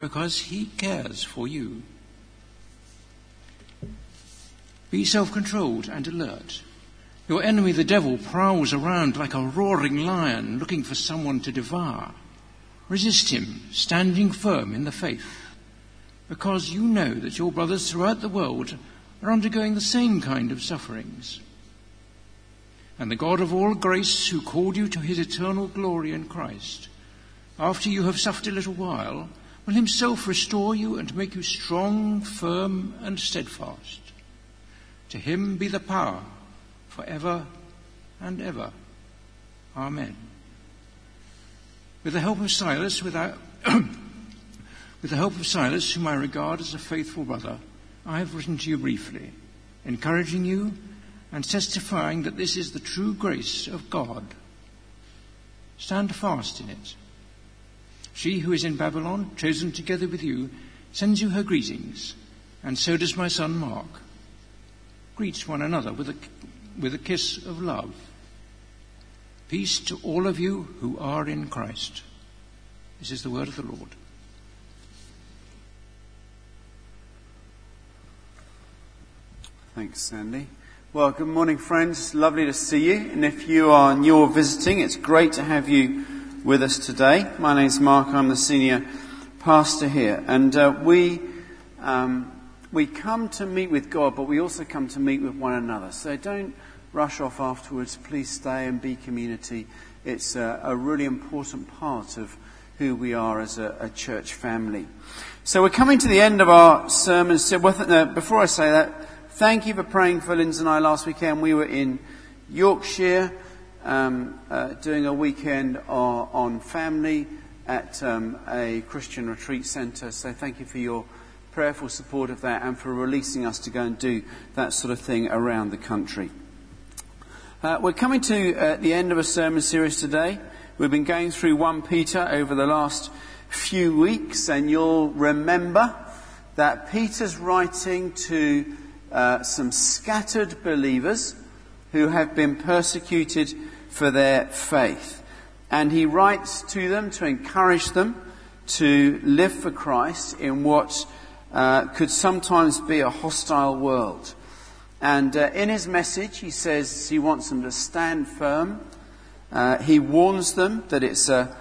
because he cares for you. Be self-controlled and alert. Your enemy, the devil, prowls around like a roaring lion looking for someone to devour. Resist him, standing firm in the faith, because you know that your brothers throughout the world are undergoing the same kind of sufferings. And the God of all grace, who called you to his eternal glory in Christ, after you have suffered a little while, will himself restore you and make you strong, firm, and steadfast. To him be the power forever and ever. Amen. With the help of Silas, whom I regard as a faithful brother, I have written to you briefly, encouraging you and testifying that this is the true grace of God. Stand fast in it. She who is in Babylon, chosen together with you, sends you her greetings, and so does my son Mark. Greet one another with a kiss of love. Peace to all of you who are in Christ. This is the word of the Lord. Thanks, Sandy. Well, good morning, friends. Lovely to see you. And if you are new or visiting, it's great to have you with us today. My name's Mark. I'm the senior pastor here. And we come to meet with God, but we also come to meet with one another. So don't rush off afterwards. Please stay and be community. It's a really important part of who we are as a church family. So we're coming to the end of our sermon. So before I say that, thank you for praying for Lindsay and I last weekend. We were in Yorkshire doing a weekend on family at a Christian retreat centre. So thank you for your prayerful support of that and for releasing us to go and do that sort of thing around the country. We're coming to the end of a sermon series today. We've been going through 1 Peter over the last few weeks, and you'll remember that Peter's writing to some scattered believers who have been persecuted for their faith. And he writes to them to encourage them to live for Christ in what could sometimes be a hostile world. And in his message, he says he wants them to stand firm. He warns them that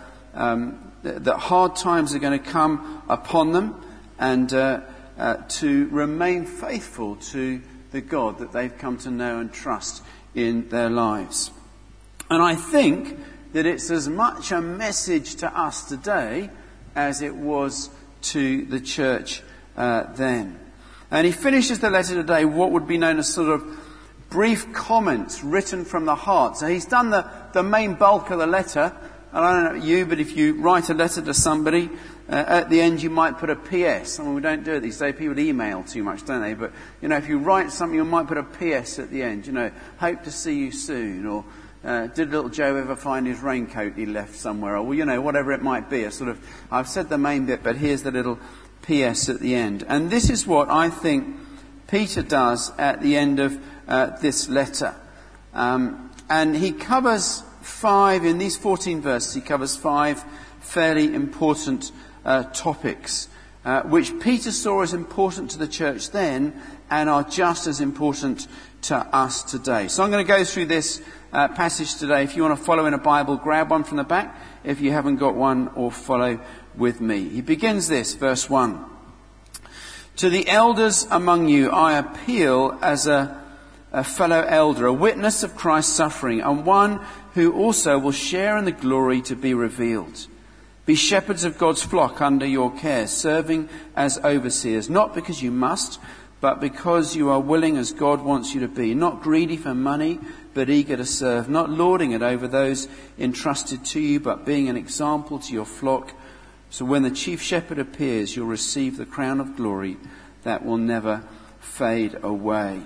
that hard times are going to come upon them, and to remain faithful to the God that they've come to know and trust in their lives. And I think that it's as much a message to us today as it was to the church then. And he finishes the letter today, what would be known as sort of brief comments written from the heart. So he's done the main bulk of the letter. And I don't know about you, but if you write a letter to somebody, at the end, you might put a PS. I mean, we don't do it these days. People email too much, don't they? But, if you write something, you might put a PS at the end. Hope to see you soon. Or, did little Joe ever find his raincoat he left somewhere? Or, whatever it might be. A sort of, I've said the main bit, but here's the little PS at the end. And this is what I think Peter does at the end of this letter. And he covers five, in these 14 verses, he covers five fairly important topics, which Peter saw as important to the church then and are just as important to us today. So I'm going to go through this passage today. If you want to follow in a Bible, grab one from the back. If you haven't got one, or follow with me. He begins this, verse 1. To the elders among you, I appeal as a fellow elder, a witness of Christ's suffering, and one who also will share in the glory to be revealed. Be shepherds of God's flock under your care, serving as overseers, not because you must, but because you are willing as God wants you to be, not greedy for money, but eager to serve, not lording it over those entrusted to you, but being an example to your flock. So when the chief shepherd appears, you'll receive the crown of glory that will never fade away.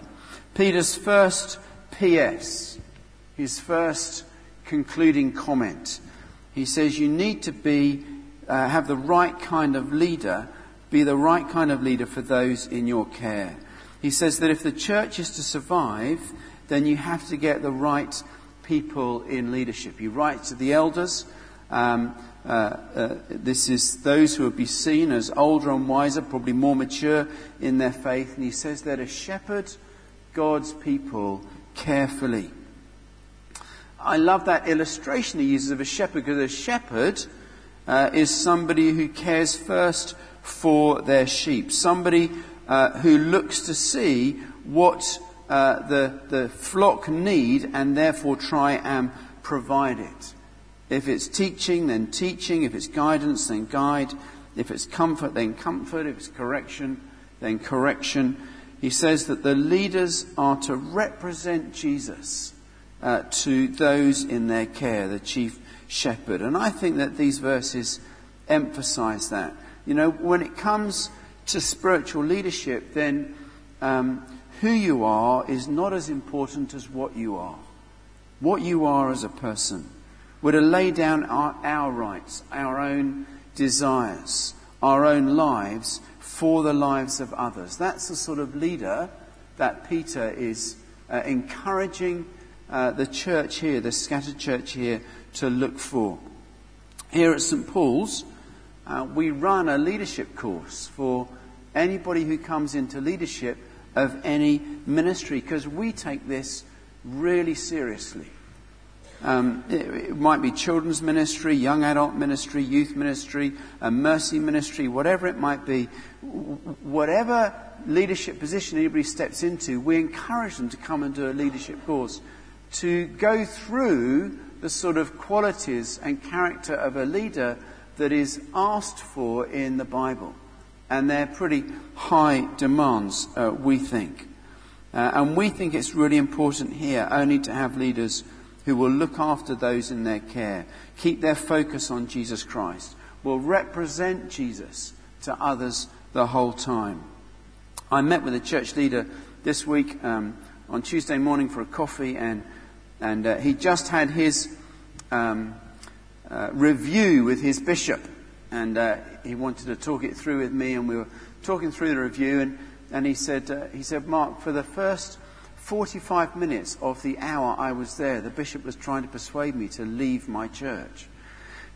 Peter's first PS, his first concluding comment. He says you need to have the right kind of leader, be the right kind of leader for those in your care. He says that if the church is to survive, then you have to get the right people in leadership. He writes to the elders, This is those who would be seen as older and wiser, probably more mature in their faith. And he says they're to shepherd God's people carefully. I love that illustration he uses of a shepherd, because a shepherd is somebody who cares first for their sheep, somebody who looks to see what the flock need and therefore try and provide it. If it's teaching, then teaching. If it's guidance, then guide. If it's comfort, then comfort. If it's correction, then correction. He says that the leaders are to represent Jesus to those in their care, the chief shepherd. And I think that these verses emphasize that. You know, when it comes to spiritual leadership, then who you are is not as important as what you are as a person. We're to lay down our rights, our own desires, our own lives for the lives of others. That's the sort of leader that Peter is encouraging the church here, the scattered church here, to look for. Here at St. Paul's, we run a leadership course for anybody who comes into leadership of any ministry, because we take this really seriously. It might be children's ministry, young adult ministry, youth ministry, a mercy ministry, whatever it might be. Whatever leadership position anybody steps into, we encourage them to come and do a leadership course, to go through the sort of qualities and character of a leader that is asked for in the Bible. And they're pretty high demands, we think. And we think it's really important here only to have leaders who will look after those in their care, keep their focus on Jesus Christ, will represent Jesus to others the whole time. I met with a church leader this week on Tuesday morning for a coffee, and he just had his review with his bishop, and he wanted to talk it through with me, and we were talking through the review, and he said, Mark, for the first 45 minutes of the hour I was there, the bishop was trying to persuade me to leave my church.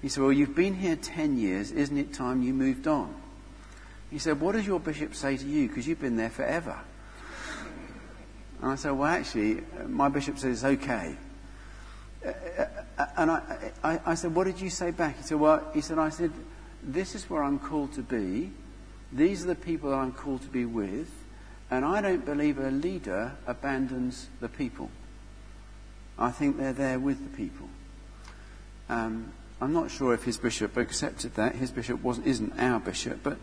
He said, well, you've been here 10 years, isn't it time you moved on? He said, what does your bishop say to you, because you've been there forever? And I said, well, actually, my bishop says it's okay. And I said, what did you say back? He said, well, I said, this is where I'm called to be. These are the people that I'm called to be with. And I don't believe a leader abandons the people. I think they're there with the people. I'm not sure if his bishop accepted that. His bishop isn't our bishop, but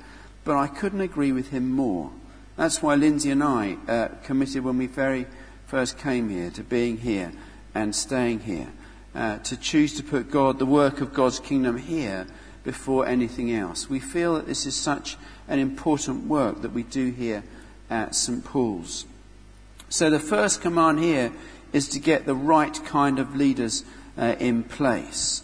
I couldn't agree with him more. That's why Lindsay and I committed when we very first came here to being here and staying here, to choose to put the work of God's kingdom here before anything else. We feel that this is such an important work that we do here at St. Paul's. So the first command here is to get the right kind of leaders in place.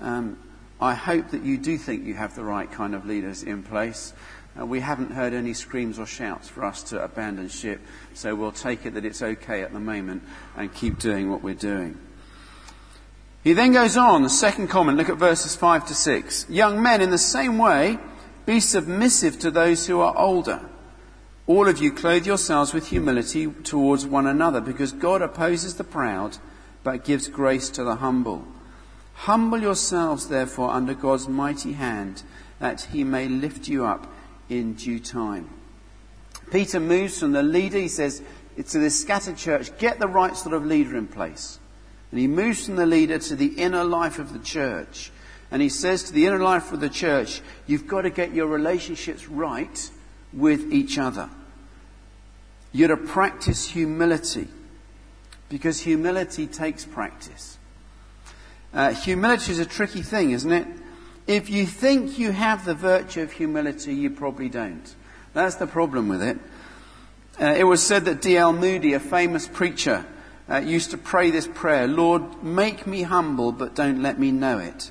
I hope that you do think you have the right kind of leaders in place. We haven't heard any screams or shouts for us to abandon ship, so we'll take it that it's okay at the moment and keep doing what we're doing. He then goes on, the second comment, look at verses 5 to 6. Young men, in the same way, be submissive to those who are older. All of you clothe yourselves with humility towards one another, because God opposes the proud, but gives grace to the humble. Humble yourselves, therefore, under God's mighty hand, that he may lift you up in due time. Peter moves from the leader, he says, to this scattered church, get the right sort of leader in place. And he moves from the leader to the inner life of the church. And he says to the inner life of the church, you've got to get your relationships right with each other. You're to practice humility, because humility takes practice. Humility is a tricky thing, isn't it? If you think you have the virtue of humility, you probably don't. That's the problem with it. It was said that D.L. Moody, a famous preacher, used to pray this prayer, Lord, make me humble, but don't let me know it.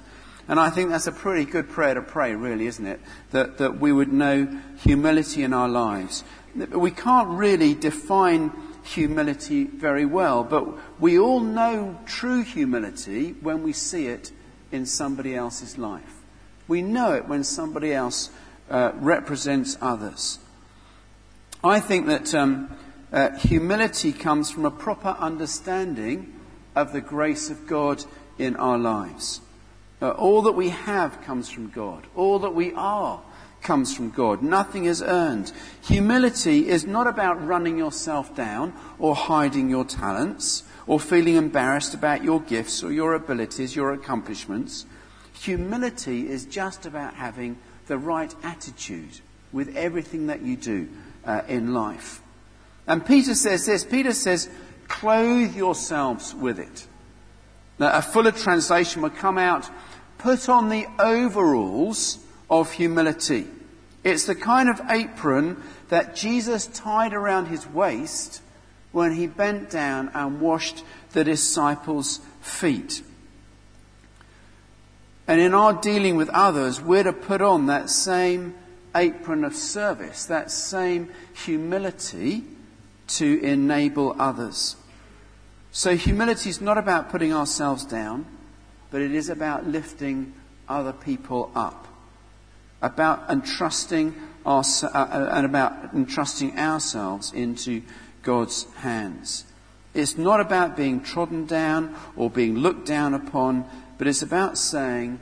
And I think that's a pretty good prayer to pray, really, isn't it? That we would know humility in our lives. We can't really define humility very well, but we all know true humility when we see it in somebody else's life. We know it when somebody else represents others. I think that humility comes from a proper understanding of the grace of God in our lives. All that we have comes from God. All that we are comes from God. Nothing is earned. Humility is not about running yourself down or hiding your talents or feeling embarrassed about your gifts or your abilities, your accomplishments. Humility is just about having the right attitude with everything that you do in life. And Peter says this. Peter says, clothe yourselves with it. Now, a fuller translation will come out, put on the overalls of humility. It's the kind of apron that Jesus tied around his waist when he bent down and washed the disciples' feet. And in our dealing with others, we're to put on that same apron of service, that same humility to enable others. So humility is not about putting ourselves down, but it is about lifting other people up, about entrusting ourselves into God's hands. It's not about being trodden down or being looked down upon, but it's about saying,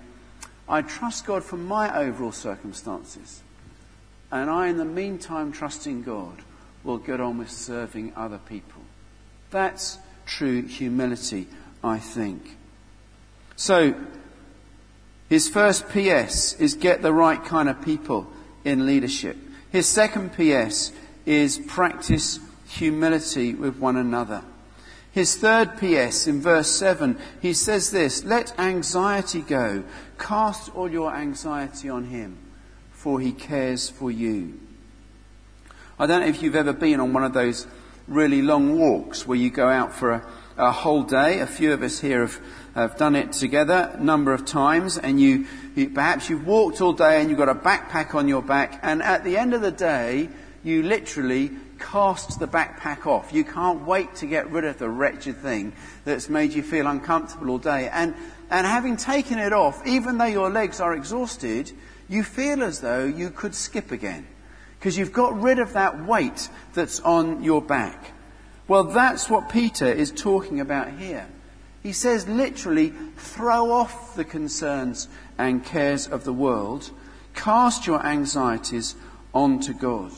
I trust God for my overall circumstances, and I, in the meantime, trusting God, will get on with serving other people. That's true humility, I think. So, his first PS is get the right kind of people in leadership. His second PS is practice humility with one another. His third PS in verse 7, he says this, let anxiety go, cast all your anxiety on him, for he cares for you. I don't know if you've ever been on one of those really long walks where you go out for a whole day. A few of us here have done it together a number of times, and you perhaps you've walked all day and you've got a backpack on your back, and at the end of the day you literally cast the backpack off. You can't wait to get rid of the wretched thing that's made you feel uncomfortable all day, and having taken it off, even though your legs are exhausted, you feel as though you could skip again, because you've got rid of that weight that's on your back. Well, that's what Peter is talking about here. He says literally, throw off the concerns and cares of the world. Cast your anxieties onto God.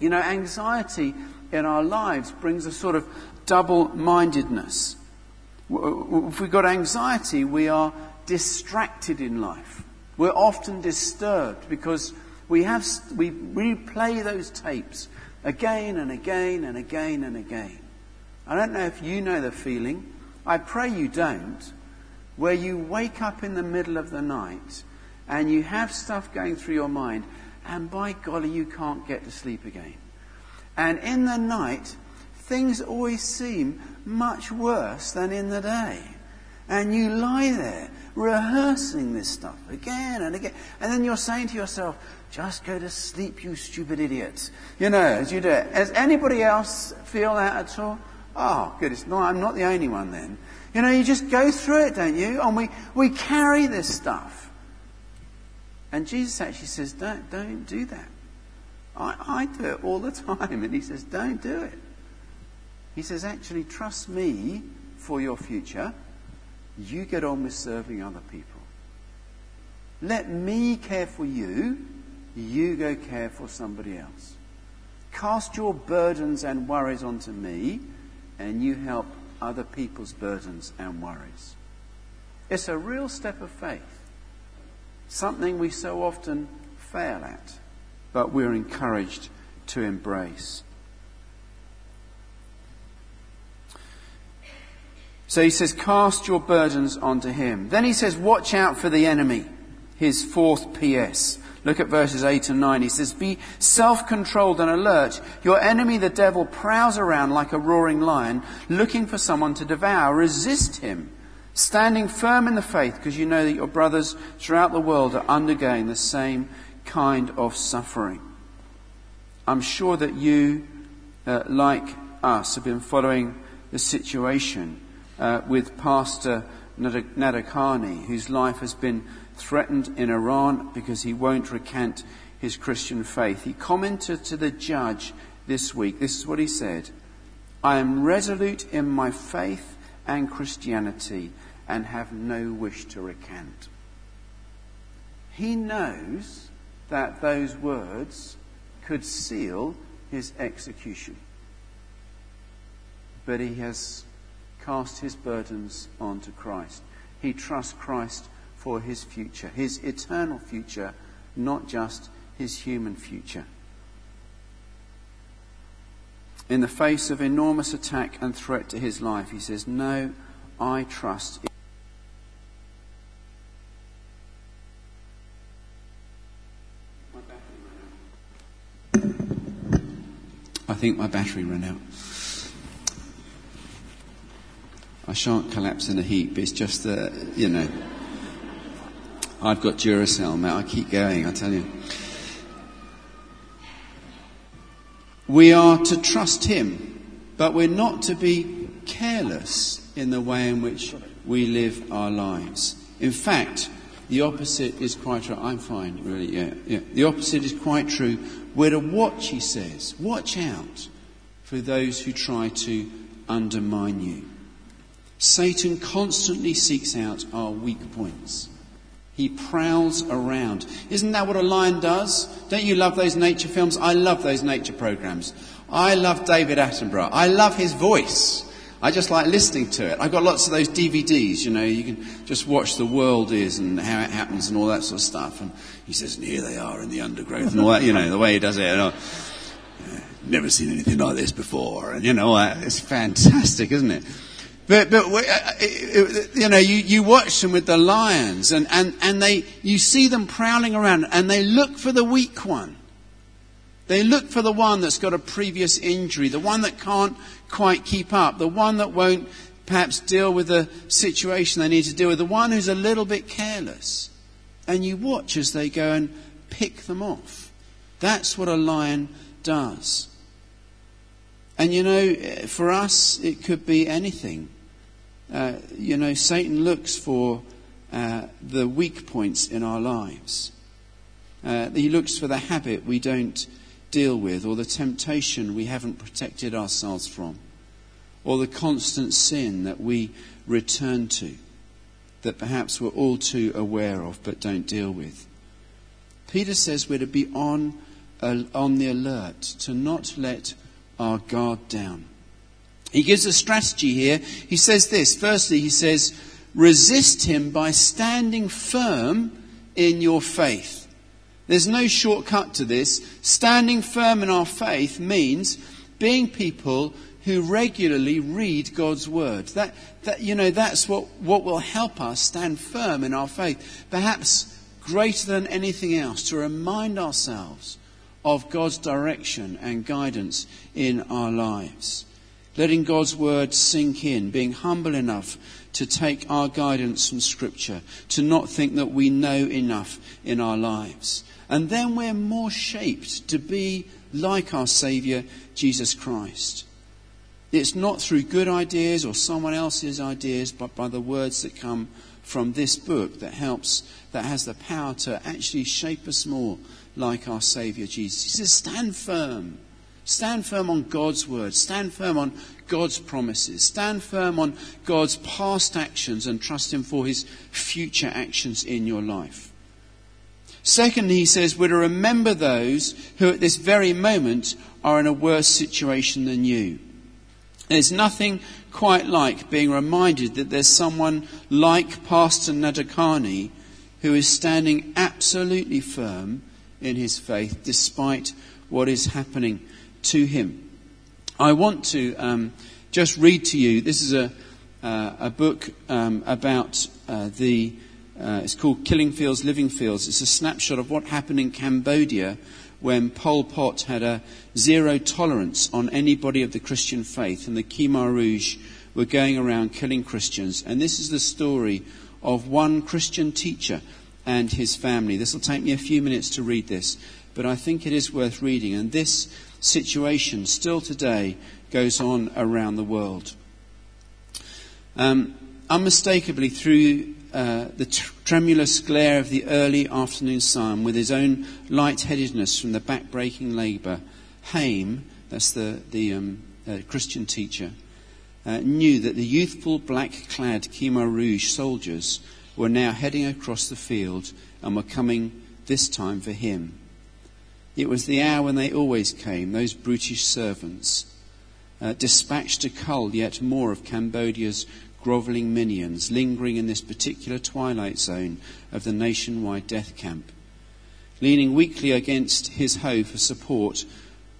You know, anxiety in our lives brings a sort of double-mindedness. If we've got anxiety, we are distracted in life. We're often disturbed because we replay those tapes again and again and again and again. I don't know if you know the feeling, I pray you don't, where you wake up in the middle of the night and you have stuff going through your mind, and by golly, you can't get to sleep again. And in the night, things always seem much worse than in the day. And you lie there rehearsing this stuff again and again. And then you're saying to yourself, just go to sleep, you stupid idiot. You know, as you do it. Does anybody else feel that at all? Oh, goodness, no, I'm not the only one then. You know, you just go through it, don't you? And we carry this stuff. And Jesus actually says, don't do that. I do it all the time. And he says, don't do it. He says, actually, trust me for your future. You get on with serving other people. Let me care for you. You go care for somebody else. Cast your burdens and worries onto me, and you help other people's burdens and worries. It's a real step of faith. Something we so often fail at, but we're encouraged to embrace. So he says, cast your burdens onto him. Then he says, watch out for the enemy, his fourth PS. Look at verses 8 and 9. He says, be self-controlled and alert. Your enemy, the devil, prowls around like a roaring lion, looking for someone to devour. Resist him, standing firm in the faith, because you know that your brothers throughout the world are undergoing the same kind of suffering. I'm sure that you, like us, have been following the situation with Pastor Nadarkhani, whose life has been threatened in Iran because he won't recant his Christian faith. He commented to the judge this week. This is what he said: "I am resolute in my faith and Christianity and have no wish to recant." He knows that those words could seal his execution, but he has cast his burdens onto Christ. He trusts Christ for his future, his eternal future, not just his human future. In the face of enormous attack and threat to his life, he says, "No, I trust in I think my battery ran out. I shan't collapse in a heap. It's just that, I've got Duracell, mate. I keep going, I tell you. We are to trust him, but we're not to be careless in the way in which we live our lives. In fact, the opposite is quite true. I'm fine, really, yeah. The opposite is quite true. We're to watch, he says. Watch out for those who try to undermine you. Satan constantly seeks out our weak points. He prowls around. Isn't that what a lion does? Don't you love those nature films? I love those nature programs. I love David Attenborough. I love his voice. I just like listening to it. I've got lots of those DVDs, you can just watch The World Is and How It Happens and all that sort of stuff. And he says, and here they are in the undergrowth and all that, the way he does it. And never seen anything like this before. And, it's fantastic, isn't it? But you watch them with the lions and you see them prowling around and they look for the weak one. They look for the one that's got a previous injury, the one that can't quite keep up, the one that won't perhaps deal with the situation they need to deal with, the one who's a little bit careless. And you watch as they go and pick them off. That's what a lion does. And for us, it could be anything. Satan looks for the weak points in our lives. He looks for the habit we don't deal with, or the temptation we haven't protected ourselves from, or the constant sin that we return to, that perhaps we're all too aware of but don't deal with. Peter says we're to be on the alert, to not let our guard down. He gives a strategy here. He says this. Firstly, he says, resist him by standing firm in your faith. There's no shortcut to this. Standing firm in our faith means being people who regularly read God's word. That's what will help us stand firm in our faith. Perhaps greater than anything else, to remind ourselves of God's direction and guidance in our lives. Letting God's word sink in, being humble enough to take our guidance from Scripture, to not think that we know enough in our lives. And then we're more shaped to be like our Saviour, Jesus Christ. It's not through good ideas or someone else's ideas, but by the words that come from this book that has the power to actually shape us more like our Saviour, Jesus. He says, stand firm. Stand firm on God's word. Stand firm on God's promises. Stand firm on God's past actions and trust him for his future actions in your life. Secondly, he says, we're to remember those who at this very moment are in a worse situation than you. There's nothing quite like being reminded that there's someone like Pastor Nadarkhani who is standing absolutely firm in his faith despite what is happening to him. I want to just read to you. This is a book about the... it's called Killing Fields, Living Fields. It's a snapshot of what happened in Cambodia when Pol Pot had a zero tolerance on anybody of the Christian faith, and the Khmer Rouge were going around killing Christians. And this is the story of one Christian teacher and his family. This will take me a few minutes to read this, but I think it is worth reading. And this situation still today goes on around the world. Unmistakably, through the tremulous glare of the early afternoon sun with his own light-headedness from the back-breaking labour, Haim, that's the Christian teacher, knew that the youthful black-clad Khmer Rouge soldiers were now heading across the field and were coming this time for him. It was the hour when they always came, those brutish servants, dispatched to cull yet more of Cambodia's grovelling minions, lingering in this particular twilight zone of the nationwide death camp. Leaning weakly against his hoe for support,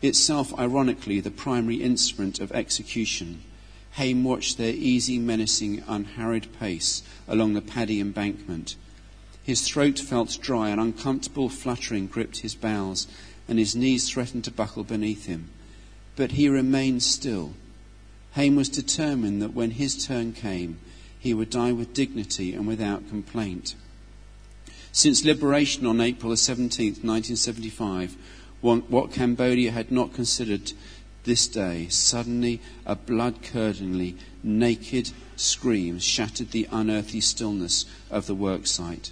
itself ironically the primary instrument of execution, Haim watched their easy, menacing, unharried pace along the paddy embankment. His throat felt dry, an uncomfortable fluttering gripped his bowels, and his knees threatened to buckle beneath him. But he remained still. Haim was determined that when his turn came, he would die with dignity and without complaint. Since liberation on April 17, 1975, what Cambodia had not considered this day, suddenly a blood-curdlingly naked scream shattered the unearthly stillness of the worksite.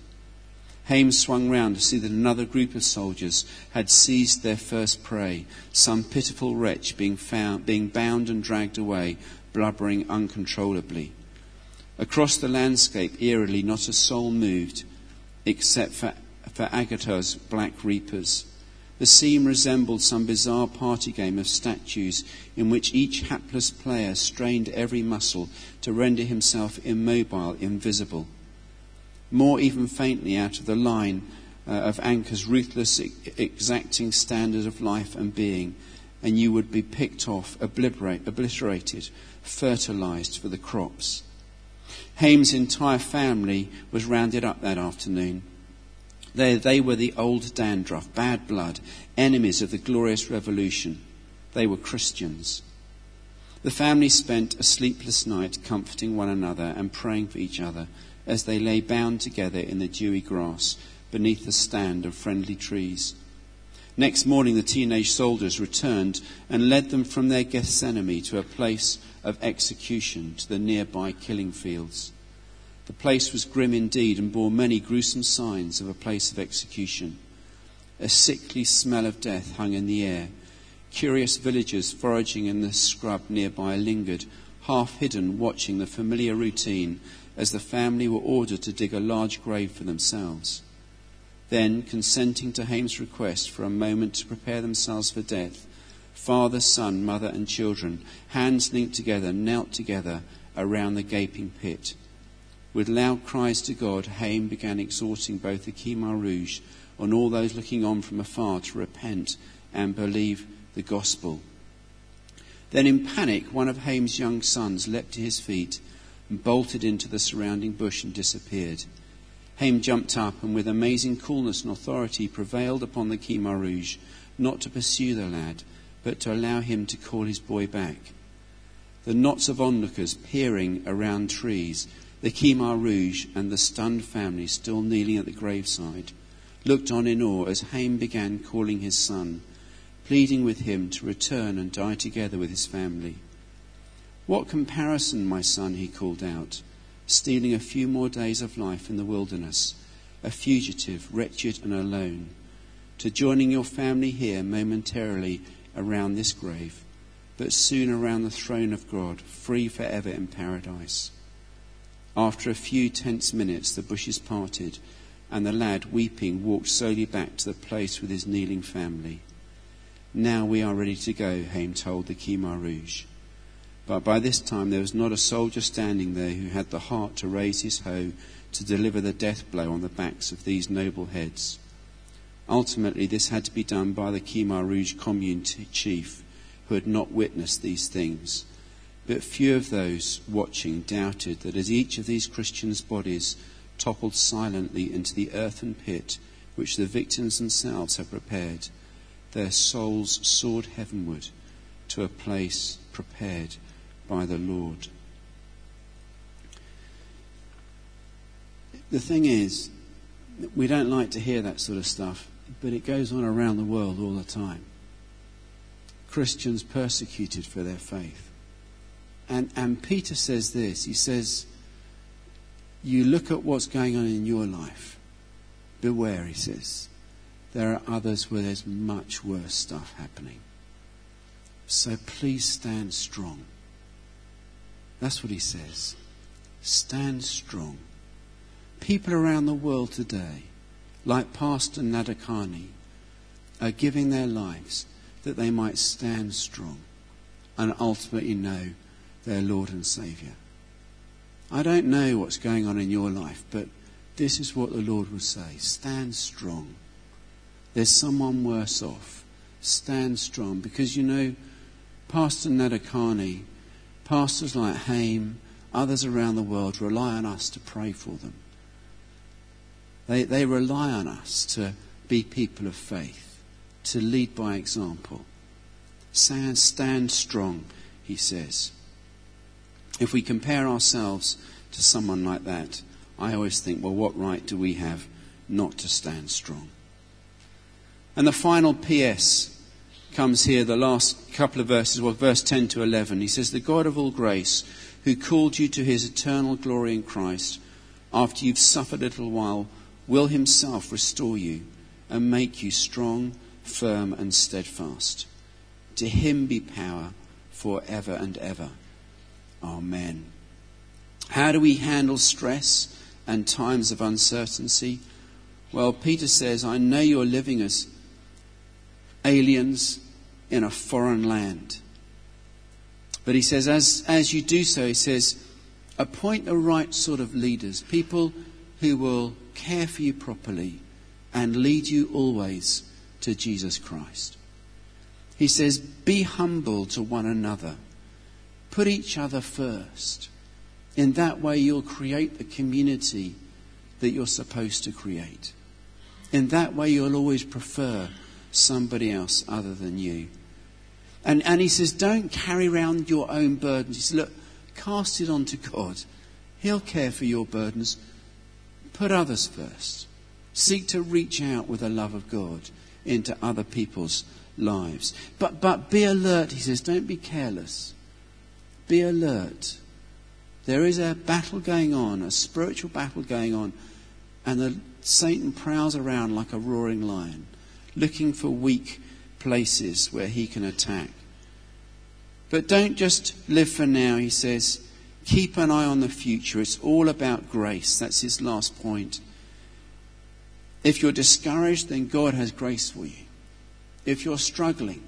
Haim swung round to see that another group of soldiers had seized their first prey, some pitiful wretch being bound and dragged away, blubbering uncontrollably. Across the landscape, eerily, not a soul moved, except for Agatha's black reapers. The scene resembled some bizarre party game of statues in which each hapless player strained every muscle to render himself immobile, invisible. More even faintly out of the line of Anker's ruthless, exacting standard of life and being, and you would be picked off, obliterated, fertilized for the crops. Haim's entire family was rounded up that afternoon. They were the old dandruff, bad blood, enemies of the glorious revolution. They were Christians. The family spent a sleepless night comforting one another and praying for each other as they lay bound together in the dewy grass beneath the stand of friendly trees. Next morning, the teenage soldiers returned and led them from their Gethsemane to a place of execution, to the nearby killing fields. The place was grim indeed and bore many gruesome signs of a place of execution. A sickly smell of death hung in the air. Curious villagers foraging in the scrub nearby lingered, half hidden, watching the familiar routine as the family were ordered to dig a large grave for themselves. Then, consenting to Haim's request for a moment to prepare themselves for death, father, son, mother and children, hands linked together, knelt together around the gaping pit. With loud cries to God, Haim began exhorting both the Khmer Rouge and all those looking on from afar to repent and believe the gospel. Then in panic, one of Haim's young sons leapt to his feet and bolted into the surrounding bush and disappeared. Haim jumped up and with amazing coolness and authority prevailed upon the Khmer Rouge not to pursue the lad, but to allow him to call his boy back. The knots of onlookers peering around trees, the Khmer Rouge and the stunned family still kneeling at the graveside looked on in awe as Haim began calling his son, pleading with him to return and die together with his family. "What comparison, my son," he called out, stealing a few more days of life in the wilderness, a fugitive, wretched and alone, to joining your family here momentarily around this grave, but soon around the throne of God, free forever in paradise. After a few tense minutes, the bushes parted, and the lad, weeping, walked slowly back to the place with his kneeling family. "Now we are ready to go," Haim told the Khmer Rouge. But by this time there was not a soldier standing there who had the heart to raise his hoe to deliver the death blow on the backs of these noble heads. Ultimately, this had to be done by the Khmer Rouge commune chief, who had not witnessed these things. But few of those watching doubted that as each of these Christians' bodies toppled silently into the earthen pit which the victims themselves had prepared, their souls soared heavenward to a place prepared by the Lord. The thing is, we don't like to hear that sort of stuff, but it goes on around the world all the time. Christians persecuted for their faith. And Peter says this, he says, you look at what's going on in your life. Beware, he says. There are others where there's much worse stuff happening. So please stand strong. That's what he says. Stand strong. People around the world today, like Pastor Nadarkhani, are giving their lives that they might stand strong and ultimately know their Lord and Saviour. I don't know what's going on in your life, but this is what the Lord would say. Stand strong. There's someone worse off. Stand strong. Because, you know, Pastor Nadarkhani, pastors like Haim, others around the world rely on us to pray for them. They rely on us to be people of faith, to lead by example. Stand strong, he says. If we compare ourselves to someone like that, I always think, well, what right do we have not to stand strong? And the final PS comes here, the last couple of verses, well, verse 10 to 11. He says, the God of all grace, who called you to his eternal glory in Christ, after you've suffered a little while, will himself restore you and make you strong, firm and steadfast. To him be power forever and ever. Amen. How do we handle stress and times of uncertainty? Well, Peter says, I know you're living as aliens in a foreign land. But he says, as you do so, he says, appoint the right sort of leaders, people who will care for you properly and lead you always to Jesus Christ. He says, be humble to one another. Put each other first. In that way, you'll create the community that you're supposed to create. In that way, you'll always prefer somebody else other than you. And he says, don't carry around your own burdens. He says, look, cast it onto God. He'll care for your burdens. Put others first. Seek to reach out with the love of God into other people's lives. But be alert, he says. Don't be careless. Be alert. There is a battle going on, a spiritual battle going on, and Satan prowls around like a roaring lion, looking for weak places where he can attack. But don't just live for now, he says. Keep an eye on the future. It's all about grace. That's his last point. If you're discouraged, then God has grace for you. If you're struggling,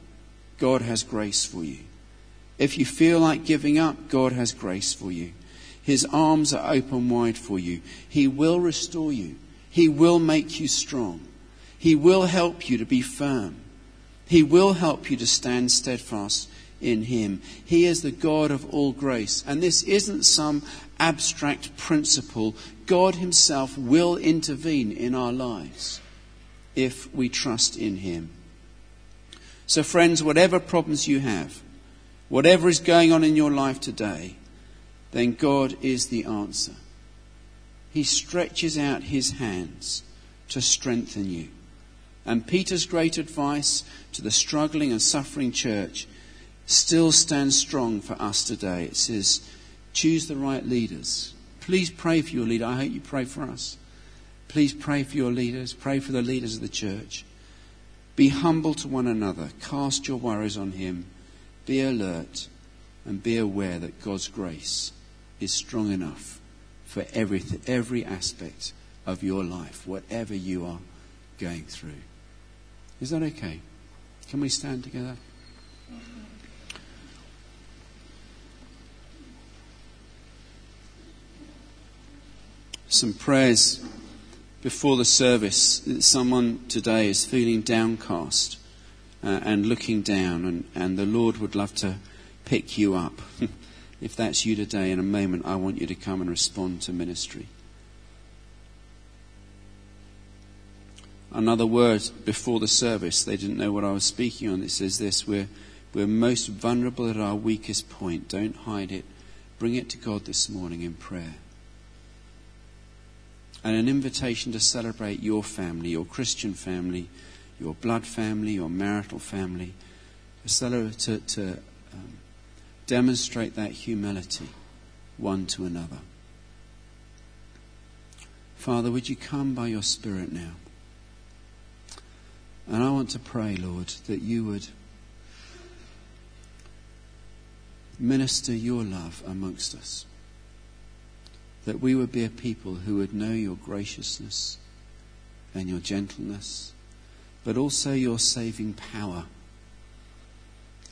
God has grace for you. If you feel like giving up, God has grace for you. His arms are open wide for you. He will restore you. He will make you strong. He will help you to be firm. He will help you to stand steadfast in him. He is the God of all grace. And this isn't some abstract principle. God himself will intervene in our lives if we trust in him. So friends, whatever problems you have, whatever is going on in your life today, then God is the answer. He stretches out his hands to strengthen you. And Peter's great advice to the struggling and suffering church still stands strong for us today. It says, choose the right leaders. Please pray for your leader. I hope you pray for us. Please pray for your leaders. Pray for the leaders of the church. Be humble to one another. Cast your worries on him. Be alert and be aware that God's grace is strong enough for every aspect of your life, whatever you are going through. Is that okay? Can we stand together? Some prayers before the service. Someone today is feeling downcast. And looking down, and the Lord would love to pick you up. If that's you today, in a moment, I want you to come and respond to ministry. Another word before the service, they didn't know what I was speaking on. It says this, we're most vulnerable at our weakest point. Don't hide it. Bring it to God this morning in prayer. And an invitation to celebrate your family, your Christian family, your blood family, your marital family, to demonstrate that humility one to another. Father, would you come by your Spirit now? And I want to pray, Lord, that you would minister your love amongst us. That we would be a people who would know your graciousness and your gentleness, but also your saving power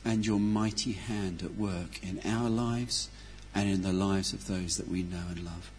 and your mighty hand at work in our lives and in the lives of those that we know and love.